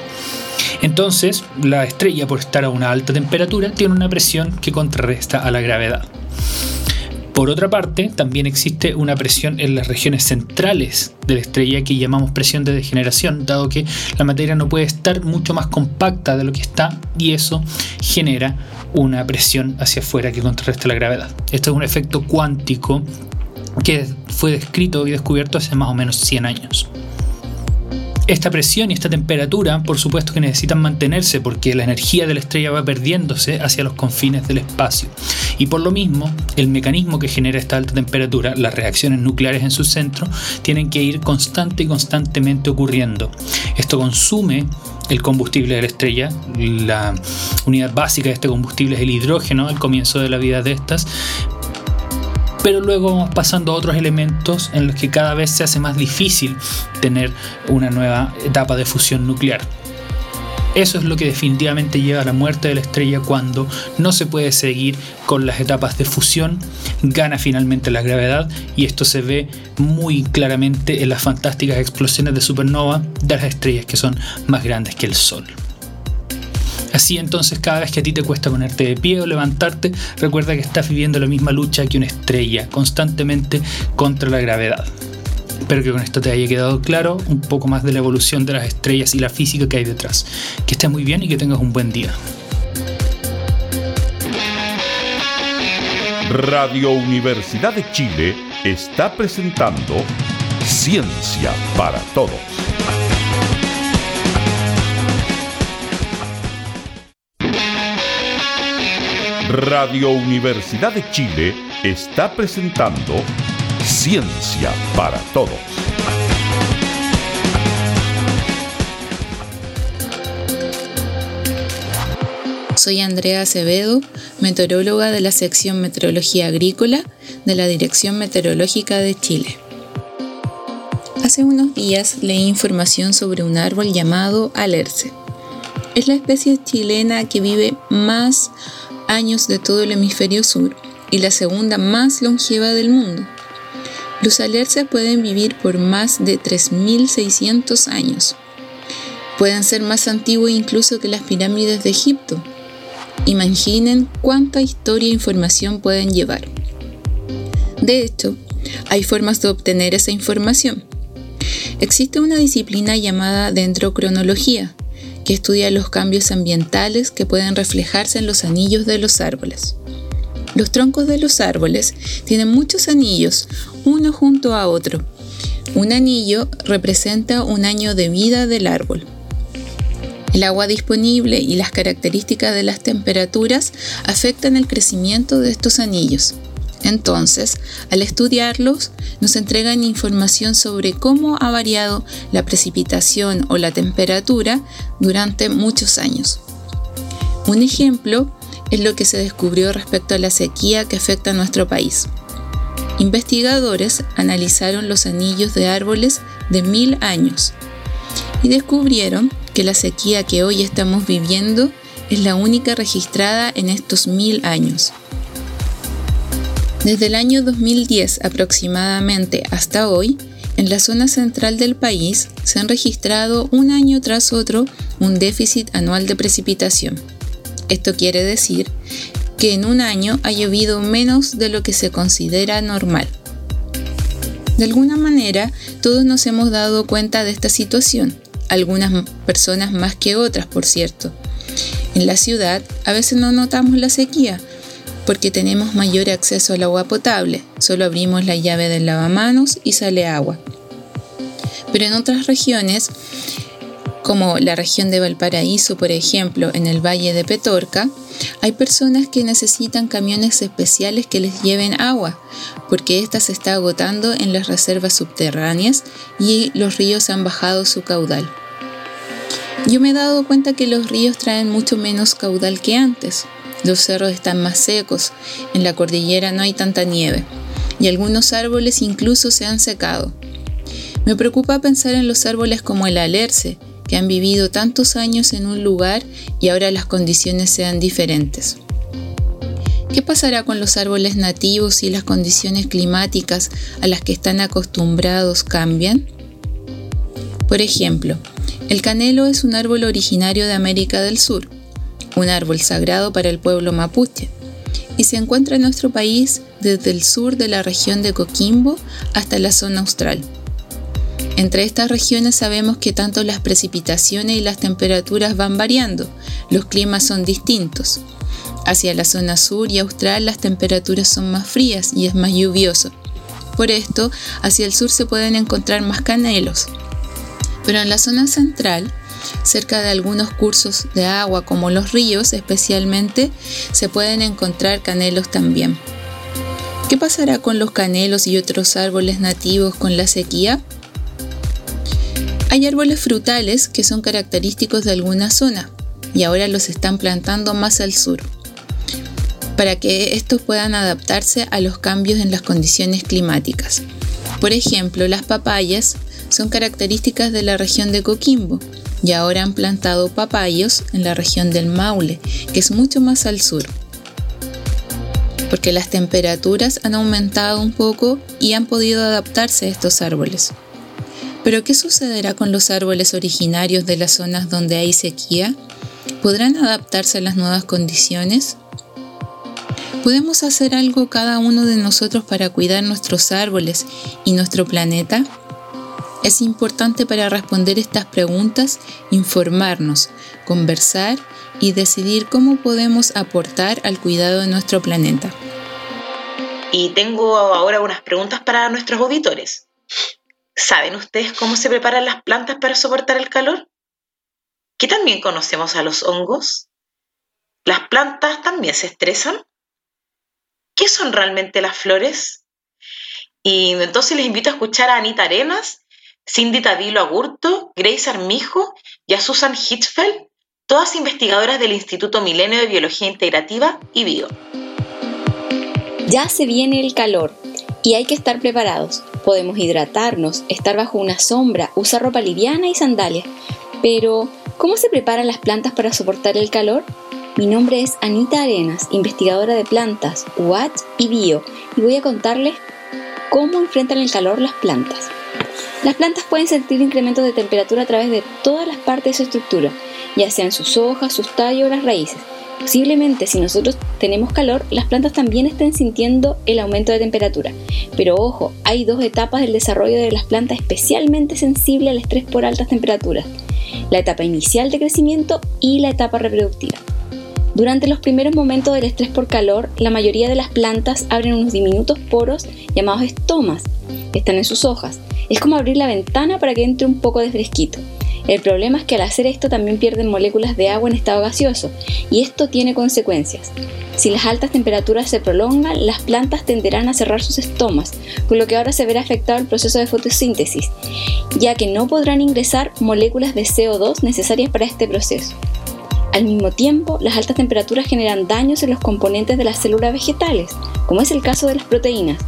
Entonces, la estrella, por estar a una alta temperatura, tiene una presión que contrarresta a la gravedad. Por otra parte, también existe una presión en las regiones centrales de la estrella que llamamos presión de degeneración, dado que la materia no puede estar mucho más compacta de lo que está, y eso genera una presión hacia afuera que contrarresta la gravedad. Este es un efecto cuántico que fue descrito y descubierto hace más o menos 100 años. Esta presión y esta temperatura, por supuesto que necesitan mantenerse porque la energía de la estrella va perdiéndose hacia los confines del espacio. Y por lo mismo, el mecanismo que genera esta alta temperatura, las reacciones nucleares en su centro, tienen que ir constante y constantemente ocurriendo. Esto consume el combustible de la estrella. La unidad básica de este combustible es el hidrógeno al comienzo de la vida de estas. Pero luego vamos pasando a otros elementos en los que cada vez se hace más difícil tener una nueva etapa de fusión nuclear. Eso es lo que definitivamente lleva a la muerte de la estrella cuando no se puede seguir con las etapas de fusión. Gana finalmente la gravedad y esto se ve muy claramente en las fantásticas explosiones de supernova de las estrellas que son más grandes que el Sol. Así entonces, cada vez que a ti te cuesta ponerte de pie o levantarte, recuerda que estás viviendo la misma lucha que una estrella, constantemente contra la gravedad. Espero que con esto te haya quedado claro un poco más de la evolución de las estrellas y la física que hay detrás. Que estés muy bien y que tengas un buen día. Radio Universidad de Chile está presentando Ciencia para Todos. Radio Universidad de Chile está presentando Ciencia para Todos. Soy Andrea Acevedo, meteoróloga de la sección Meteorología Agrícola de la Dirección Meteorológica de Chile. Hace unos días leí información sobre un árbol llamado Alerce. Es la especie chilena que vive más años de todo el hemisferio sur y la segunda más longeva del mundo. Los alerces pueden vivir por más de 3.600 años. Pueden ser más antiguos incluso que las pirámides de Egipto. Imaginen cuánta historia e información pueden llevar. De hecho, hay formas de obtener esa información. Existe una disciplina llamada dendrocronología, que estudia los cambios ambientales que pueden reflejarse en los anillos de los árboles. Los troncos de los árboles tienen muchos anillos, uno junto a otro. Un anillo representa un año de vida del árbol. El agua disponible y las características de las temperaturas afectan el crecimiento de estos anillos. Entonces, al estudiarlos, nos entregan información sobre cómo ha variado la precipitación o la temperatura durante muchos años. Un ejemplo es lo que se descubrió respecto a la sequía que afecta a nuestro país. Investigadores analizaron los anillos de árboles de 1.000 años y descubrieron que la sequía que hoy estamos viviendo es la única registrada en estos 1.000 años. Desde el año 2010 aproximadamente hasta hoy, en la zona central del país se han registrado un año tras otro un déficit anual de precipitación. Esto quiere decir que en un año ha llovido menos de lo que se considera normal. De alguna manera, todos nos hemos dado cuenta de esta situación, algunas personas más que otras, por cierto. En la ciudad, a veces no notamos la sequía, porque tenemos mayor acceso al agua potable, solo abrimos la llave del lavamanos y sale agua. Pero en otras regiones, como la región de Valparaíso, por ejemplo, en el Valle de Petorca, hay personas que necesitan camiones especiales que les lleven agua, porque ésta se está agotando en las reservas subterráneas y los ríos han bajado su caudal. Yo me he dado cuenta que los ríos traen mucho menos caudal que antes. Los cerros están más secos, en la cordillera no hay tanta nieve, y algunos árboles incluso se han secado. Me preocupa pensar en los árboles como el alerce, que han vivido tantos años en un lugar y ahora las condiciones sean diferentes. ¿Qué pasará con los árboles nativos si las condiciones climáticas a las que están acostumbrados cambian? Por ejemplo, el canelo es un árbol originario de América del Sur, un árbol sagrado para el pueblo mapuche, y se encuentra en nuestro país desde el sur de la región de Coquimbo hasta la zona austral. Entre estas regiones sabemos que tanto las precipitaciones y las temperaturas van variando, los climas son distintos. Hacia la zona sur y austral las temperaturas son más frías y es más lluvioso. Por esto, hacia el sur se pueden encontrar más canelos. Pero en la zona central, cerca de algunos cursos de agua como los ríos especialmente, se pueden encontrar canelos también. ¿Qué pasará con los canelos y otros árboles nativos con la sequía? Hay árboles frutales que son característicos de alguna zona y ahora los están plantando más al sur, para que estos puedan adaptarse a los cambios en las condiciones climáticas. Por ejemplo, las papayas son características de la región de Coquimbo y ahora han plantado papayos en la región del Maule, que es mucho más al sur, porque las temperaturas han aumentado un poco y han podido adaptarse a estos árboles. ¿Pero qué sucederá con los árboles originarios de las zonas donde hay sequía? ¿Podrán adaptarse a las nuevas condiciones? ¿Podemos hacer algo cada uno de nosotros para cuidar nuestros árboles y nuestro planeta? Es importante para responder estas preguntas informarnos, conversar y decidir cómo podemos aportar al cuidado de nuestro planeta. Y tengo ahora unas preguntas para nuestros auditores. ¿Saben ustedes cómo se preparan las plantas para soportar el calor? ¿Qué también conocemos a los hongos? ¿Las plantas también se estresan? ¿Qué son realmente las flores? Y entonces les invito a escuchar a Anita Arenas, Cindy Tadilo Agurto, Grace Armijo y a Susan Hitchfeld, todas investigadoras del Instituto Milenio de Biología Integrativa y Bio. Ya se viene el calor y hay que estar preparados. Podemos hidratarnos, estar bajo una sombra, usar ropa liviana y sandalias. Pero, ¿cómo se preparan las plantas para soportar el calor? Mi nombre es Anita Arenas, investigadora de plantas, UACH y Bio, y voy a contarles cómo enfrentan el calor las plantas. Las plantas pueden sentir incrementos de temperatura a través de todas las partes de su estructura, ya sean sus hojas, sus tallos o las raíces. Posiblemente, si nosotros tenemos calor, las plantas también estén sintiendo el aumento de temperatura. Pero ojo, hay dos etapas del desarrollo de las plantas especialmente sensibles al estrés por altas temperaturas: la etapa inicial de crecimiento y la etapa reproductiva. Durante los primeros momentos del estrés por calor, la mayoría de las plantas abren unos diminutos poros llamados estomas que están en sus hojas. Es como abrir la ventana para que entre un poco de fresquito. El problema es que al hacer esto también pierden moléculas de agua en estado gaseoso, y esto tiene consecuencias. Si las altas temperaturas se prolongan, las plantas tenderán a cerrar sus estomas, con lo que ahora se verá afectado el proceso de fotosíntesis, ya que no podrán ingresar moléculas de CO2 necesarias para este proceso. Al mismo tiempo, las altas temperaturas generan daños en los componentes de las células vegetales, como es el caso de las proteínas,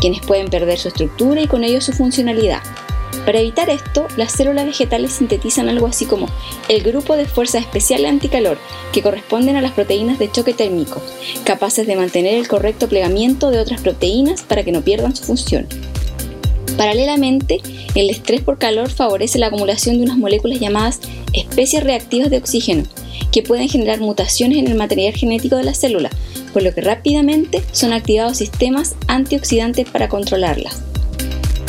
quienes pueden perder su estructura y con ello su funcionalidad. Para evitar esto, las células vegetales sintetizan algo así como el grupo de fuerza especial anticalor, que corresponden a las proteínas de choque térmico, capaces de mantener el correcto plegamiento de otras proteínas para que no pierdan su función. Paralelamente, el estrés por calor favorece la acumulación de unas moléculas llamadas especies reactivas de oxígeno, que pueden generar mutaciones en el material genético de la célula, por lo que rápidamente son activados sistemas antioxidantes para controlarlas.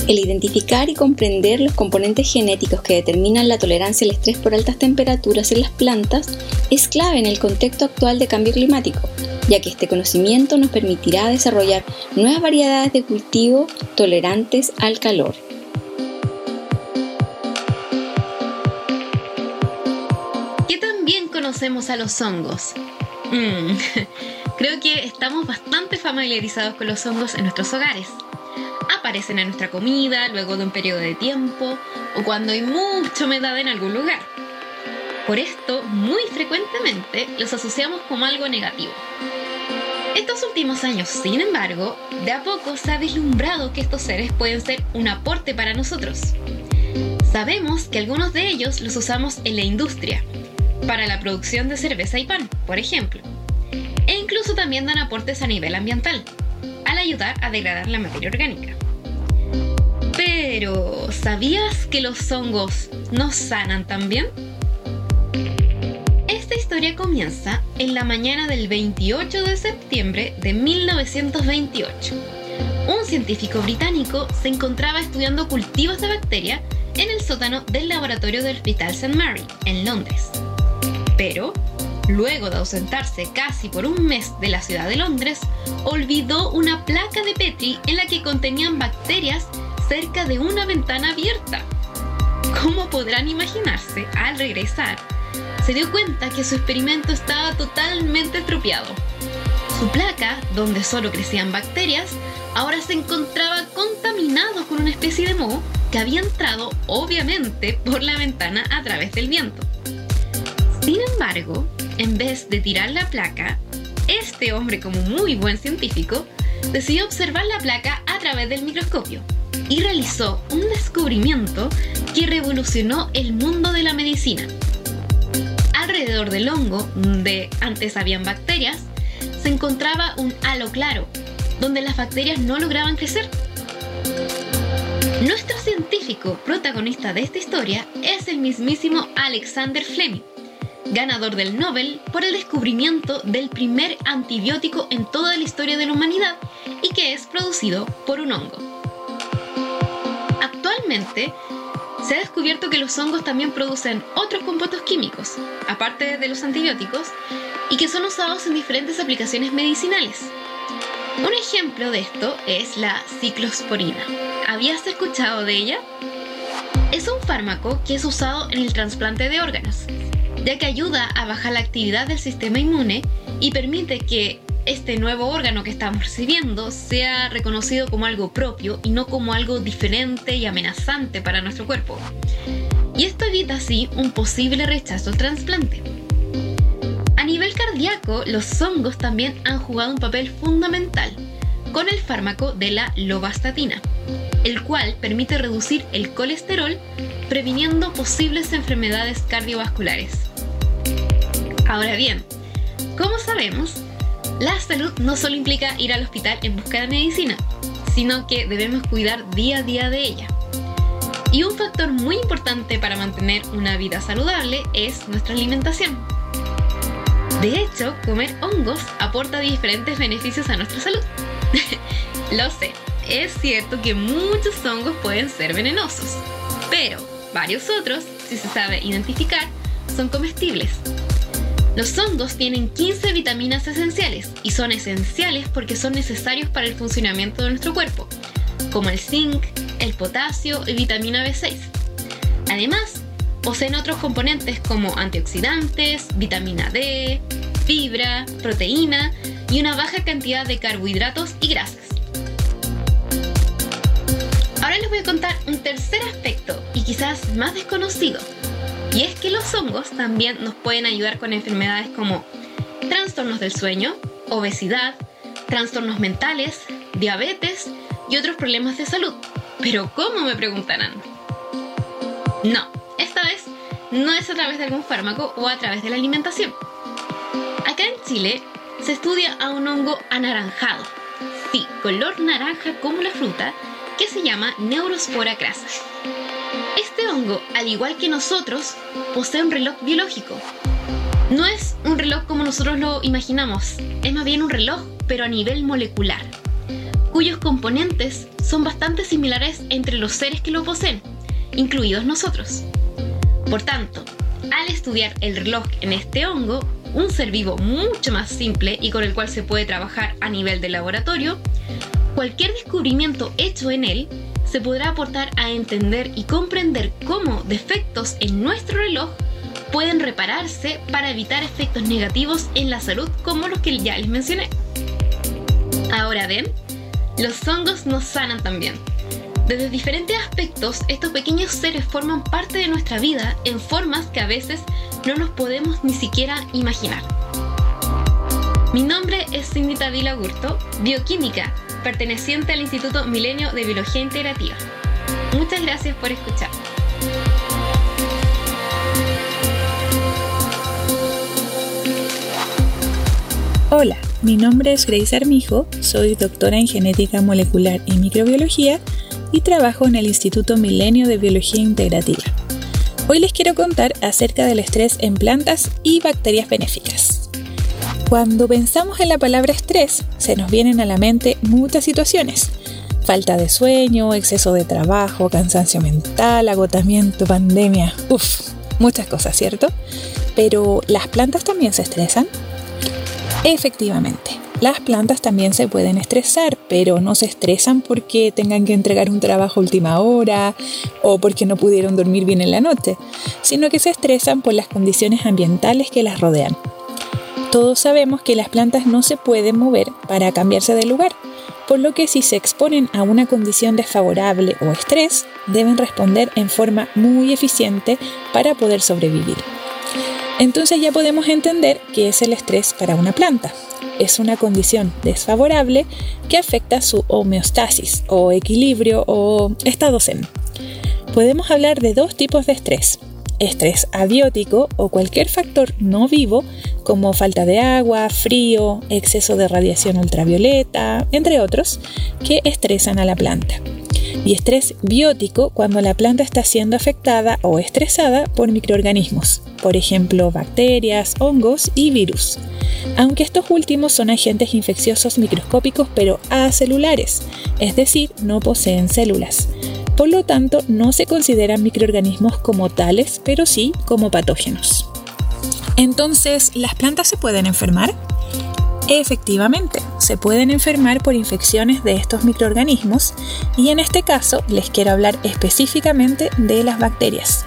El identificar y comprender los componentes genéticos que determinan la tolerancia al estrés por altas temperaturas en las plantas es clave en el contexto actual de cambio climático, ya que este conocimiento nos permitirá desarrollar nuevas variedades de cultivo tolerantes al calor. ¿Qué tan bien conocemos a los hongos? Creo que estamos bastante familiarizados con los hongos en nuestros hogares. Aparecen en nuestra comida luego de un periodo de tiempo o cuando hay mucha humedad en algún lugar. Por esto, muy frecuentemente los asociamos como algo negativo. Estos últimos años, sin embargo, de a poco se ha vislumbrado que estos seres pueden ser un aporte para nosotros. Sabemos que algunos de ellos los usamos en la industria, para la producción de cerveza y pan, por ejemplo, e incluso también dan aportes a nivel ambiental, al ayudar a degradar la materia orgánica. Pero, ¿sabías que los hongos nos sanan también? Esta historia comienza en la mañana del 28 de septiembre de 1928. Un científico británico se encontraba estudiando cultivos de bacteria en el sótano del laboratorio del Hospital St. Mary, en Londres. Pero, luego de ausentarse casi por un mes de la ciudad de Londres, olvidó una placa de Petri en la que contenían bacterias cerca de una ventana abierta. Como podrán imaginarse, al regresar, se dio cuenta que su experimento estaba totalmente estropeado. Su placa, donde solo crecían bacterias, ahora se encontraba contaminado con una especie de moho que había entrado, obviamente, por la ventana a través del viento. Sin embargo, en vez de tirar la placa, este hombre, como muy buen científico, decidió observar la placa a través del microscopio y realizó un descubrimiento que revolucionó el mundo de la medicina. Alrededor del hongo, donde antes habían bacterias, se encontraba un halo claro, donde las bacterias no lograban crecer. Nuestro científico protagonista de esta historia es el mismísimo Alexander Fleming, ganador del Nobel por el descubrimiento del primer antibiótico en toda la historia de la humanidad y que es producido por un hongo. Actualmente, se ha descubierto que los hongos también producen otros compuestos químicos, aparte de los antibióticos, y que son usados en diferentes aplicaciones medicinales. Un ejemplo de esto es la ciclosporina. ¿Habías escuchado de ella? Es un fármaco que es usado en el trasplante de órganos, ya que ayuda a bajar la actividad del sistema inmune y permite que este nuevo órgano que estamos recibiendo sea reconocido como algo propio y no como algo diferente y amenazante para nuestro cuerpo. Y esto evita así un posible rechazo al trasplante. A nivel cardíaco, los hongos también han jugado un papel fundamental con el fármaco de la lovastatina, el cual permite reducir el colesterol, previniendo posibles enfermedades cardiovasculares. Ahora bien, como sabemos, la salud no solo implica ir al hospital en busca de medicina, sino que debemos cuidar día a día de ella. Y un factor muy importante para mantener una vida saludable es nuestra alimentación. De hecho, comer hongos aporta diferentes beneficios a nuestra salud. Lo sé, es cierto que muchos hongos pueden ser venenosos, pero varios otros, si se sabe identificar, son comestibles. Los hongos tienen 15 vitaminas esenciales y son esenciales porque son necesarios para el funcionamiento de nuestro cuerpo, como el zinc, el potasio y vitamina B6. Además, poseen otros componentes como antioxidantes, vitamina D, fibra, proteína y una baja cantidad de carbohidratos y grasas. Ahora les voy a contar un tercer aspecto y quizás más desconocido. Y es que los hongos también nos pueden ayudar con enfermedades como trastornos del sueño, obesidad, trastornos mentales, diabetes y otros problemas de salud. ¿Pero cómo?, me preguntarán. No, esta vez no es a través de algún fármaco o a través de la alimentación. Acá en Chile se estudia a un hongo anaranjado, sí, color naranja como la fruta, que se llama Neurospora crassa. Este hongo, al igual que nosotros, posee un reloj biológico. No es un reloj como nosotros lo imaginamos, es más bien un reloj, pero a nivel molecular, cuyos componentes son bastante similares entre los seres que lo poseen, incluidos nosotros. Por tanto, al estudiar el reloj en este hongo, un ser vivo mucho más simple y con el cual se puede trabajar a nivel de laboratorio, cualquier descubrimiento hecho en él se podrá aportar a entender y comprender cómo defectos en nuestro reloj pueden repararse para evitar efectos negativos en la salud como los que ya les mencioné. Ahora ven, los hongos nos sanan también. Desde diferentes aspectos, estos pequeños seres forman parte de nuestra vida en formas que a veces no nos podemos ni siquiera imaginar. Mi nombre es Cindita Vila Gurto, bioquímica, perteneciente al Instituto Milenio de Biología Integrativa. Muchas gracias por escuchar. Hola, mi nombre es Grace Armijo, soy doctora en Genética Molecular y Microbiología y trabajo en el Instituto Milenio de Biología Integrativa. Hoy les quiero contar acerca del estrés en plantas y bacterias benéficas. Cuando pensamos en la palabra estrés, se nos vienen a la mente muchas situaciones. Falta de sueño, exceso de trabajo, cansancio mental, agotamiento, pandemia. Muchas cosas, ¿cierto? Pero ¿las plantas también se estresan? Efectivamente, las plantas también se pueden estresar, pero no se estresan porque tengan que entregar un trabajo a última hora o porque no pudieron dormir bien en la noche, sino que se estresan por las condiciones ambientales que las rodean. Todos sabemos que las plantas no se pueden mover para cambiarse de lugar, por lo que si se exponen a una condición desfavorable o estrés, deben responder en forma muy eficiente para poder sobrevivir. Entonces ya podemos entender qué es el estrés para una planta. Es una condición desfavorable que afecta su homeostasis o equilibrio o estado zen. Podemos hablar de dos tipos de estrés. Estrés abiótico o cualquier factor no vivo como falta de agua, frío, exceso de radiación ultravioleta, entre otros, que estresan a la planta. y estrés biótico cuando la planta está siendo afectada o estresada por microorganismos, por ejemplo bacterias, hongos y virus, aunque estos últimos son agentes infecciosos microscópicos pero acelulares, es decir, no poseen células. Por lo tanto, no se consideran microorganismos como tales, pero sí como patógenos. Entonces, ¿las plantas se pueden enfermar? Efectivamente, se pueden enfermar por infecciones de estos microorganismos y en este caso les quiero hablar específicamente de las bacterias,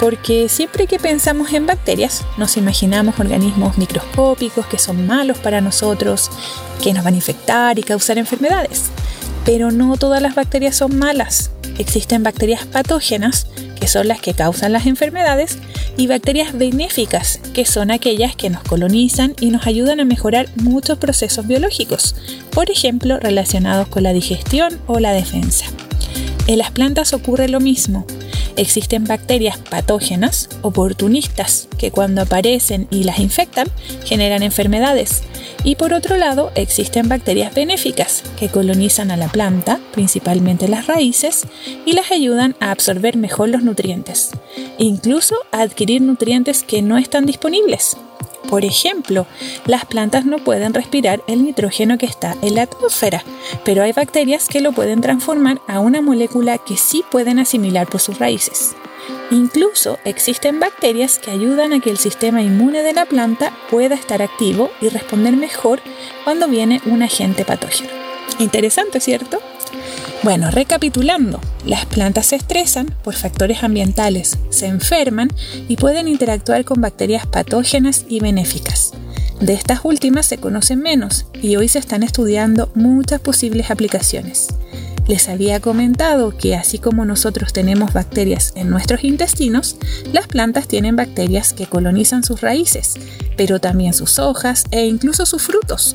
porque siempre que pensamos en bacterias nos imaginamos organismos microscópicos que son malos para nosotros, que nos van a infectar y causar enfermedades, pero no todas las bacterias son malas. Existen bacterias patógenas, que son las que causan las enfermedades, y bacterias benéficas, que son aquellas que nos colonizan y nos ayudan a mejorar muchos procesos biológicos, por ejemplo, relacionados con la digestión o la defensa. En las plantas ocurre lo mismo. Existen bacterias patógenas, oportunistas, que cuando aparecen y las infectan, generan enfermedades. Y por otro lado, existen bacterias benéficas, que colonizan a la planta, principalmente las raíces, y las ayudan a absorber mejor los nutrientes, incluso a adquirir nutrientes que no están disponibles. Por ejemplo, las plantas no pueden respirar el nitrógeno que está en la atmósfera, pero hay bacterias que lo pueden transformar a una molécula que sí pueden asimilar por sus raíces. Incluso existen bacterias que ayudan a que el sistema inmune de la planta pueda estar activo y responder mejor cuando viene un agente patógeno. Interesante, ¿cierto? Bueno, recapitulando, las plantas se estresan por factores ambientales, se enferman y pueden interactuar con bacterias patógenas y benéficas. De estas últimas se conocen menos y hoy se están estudiando muchas posibles aplicaciones. Les había comentado que así como nosotros tenemos bacterias en nuestros intestinos, las plantas tienen bacterias que colonizan sus raíces, pero también sus hojas e incluso sus frutos.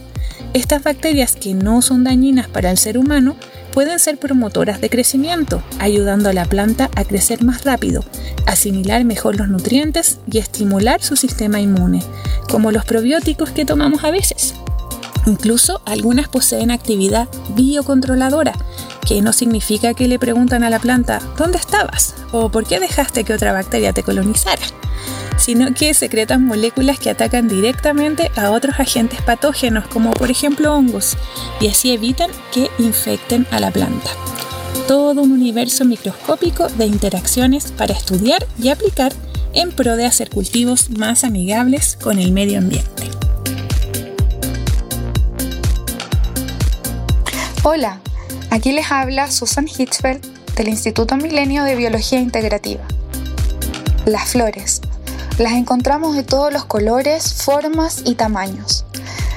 Estas bacterias que no son dañinas para el ser humano pueden ser promotoras de crecimiento, ayudando a la planta a crecer más rápido, asimilar mejor los nutrientes y estimular su sistema inmune, como los probióticos que tomamos a veces. Incluso algunas poseen actividad biocontroladora, que no significa que le preguntan a la planta ¿dónde estabas? O ¿por qué dejaste que otra bacteria te colonizara? Sino que secretan moléculas que atacan directamente a otros agentes patógenos, como por ejemplo hongos, y así evitan que infecten a la planta. Todo un universo microscópico de interacciones para estudiar y aplicar en pro de hacer cultivos más amigables con el medio ambiente. Hola, aquí les habla Susan Hitchfeld del Instituto Milenio de Biología Integrativa. Las flores. Las encontramos de todos los colores, formas y tamaños.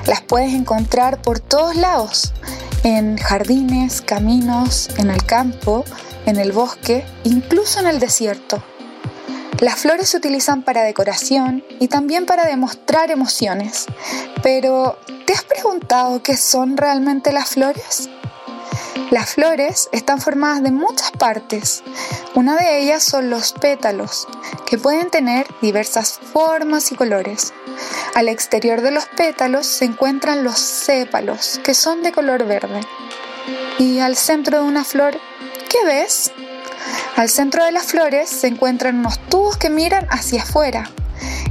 Las puedes encontrar por todos lados, en jardines, caminos, en el campo, en el bosque, incluso en el desierto. Las flores se utilizan para decoración y también para demostrar emociones. Pero, ¿te has preguntado qué son realmente las flores? Las flores están formadas de muchas partes. Una de ellas son los pétalos, que pueden tener diversas formas y colores. Al exterior de los pétalos se encuentran los sépalos, que son de color verde. Y al centro de una flor, ¿qué ves? Al centro de las flores se encuentran unos tubos que miran hacia afuera.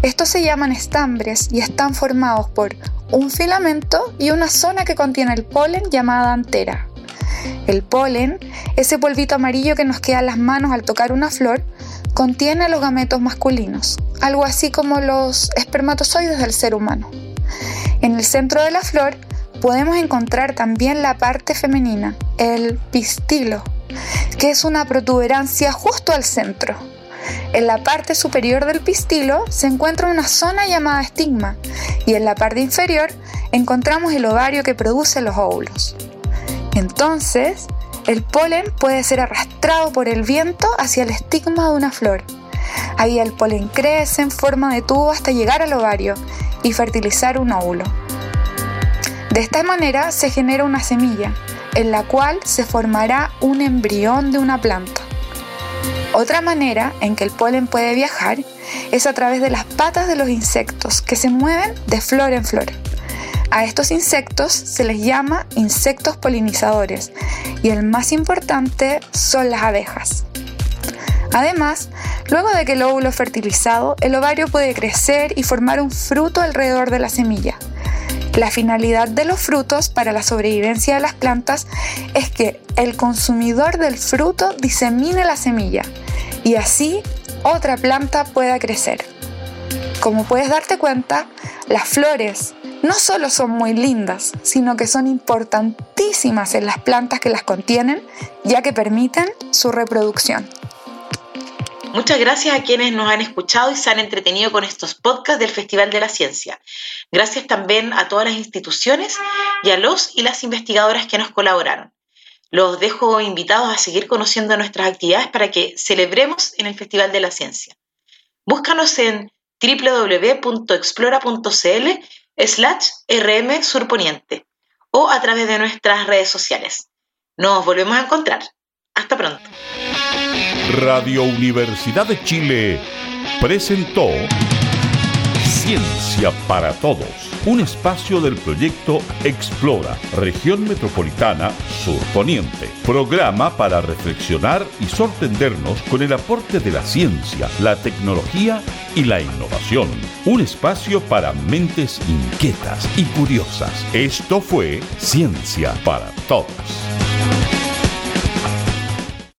Estos se llaman estambres y están formados por un filamento y una zona que contiene el polen llamada antera. El polen, ese polvito amarillo que nos queda en las manos al tocar una flor, contiene los gametos masculinos, algo así como los espermatozoides del ser humano. En el centro de la flor podemos encontrar también la parte femenina, el pistilo, que es una protuberancia justo al centro. En la parte superior del pistilo se encuentra una zona llamada estigma y en la parte inferior encontramos el ovario que produce los óvulos. Entonces, el polen puede ser arrastrado por el viento hacia el estigma de una flor. Ahí el polen crece en forma de tubo hasta llegar al ovario y fertilizar un óvulo. De esta manera se genera una semilla, en la cual se formará un embrión de una planta. Otra manera en que el polen puede viajar es a través de las patas de los insectos que se mueven de flor en flor. A estos insectos se les llama insectos polinizadores y el más importante son las abejas. Además, luego de que el óvulo es fertilizado, el ovario puede crecer y formar un fruto alrededor de la semilla. La finalidad de los frutos para la sobrevivencia de las plantas es que el consumidor del fruto disemine la semilla y así otra planta pueda crecer. Como puedes darte cuenta, las flores no solo son muy lindas, sino que son importantísimas en las plantas que las contienen, ya que permiten su reproducción. Muchas gracias a quienes nos han escuchado y se han entretenido con estos podcasts del Festival de la Ciencia. Gracias también a todas las instituciones y a los y las investigadoras que nos colaboraron. Los dejo invitados a seguir conociendo nuestras actividades para que celebremos en el Festival de la Ciencia. Búscanos en www.explora.cl/rm surponiente o a través de nuestras redes sociales. Nos volvemos a encontrar. Hasta pronto. Radio Universidad de Chile presentó Ciencia para Todos, un espacio del proyecto Explora, Región Metropolitana Sur Poniente. Programa para reflexionar y sorprendernos con el aporte de la ciencia, la tecnología y la innovación. Un espacio para mentes inquietas y curiosas. Esto fue Ciencia para Todos.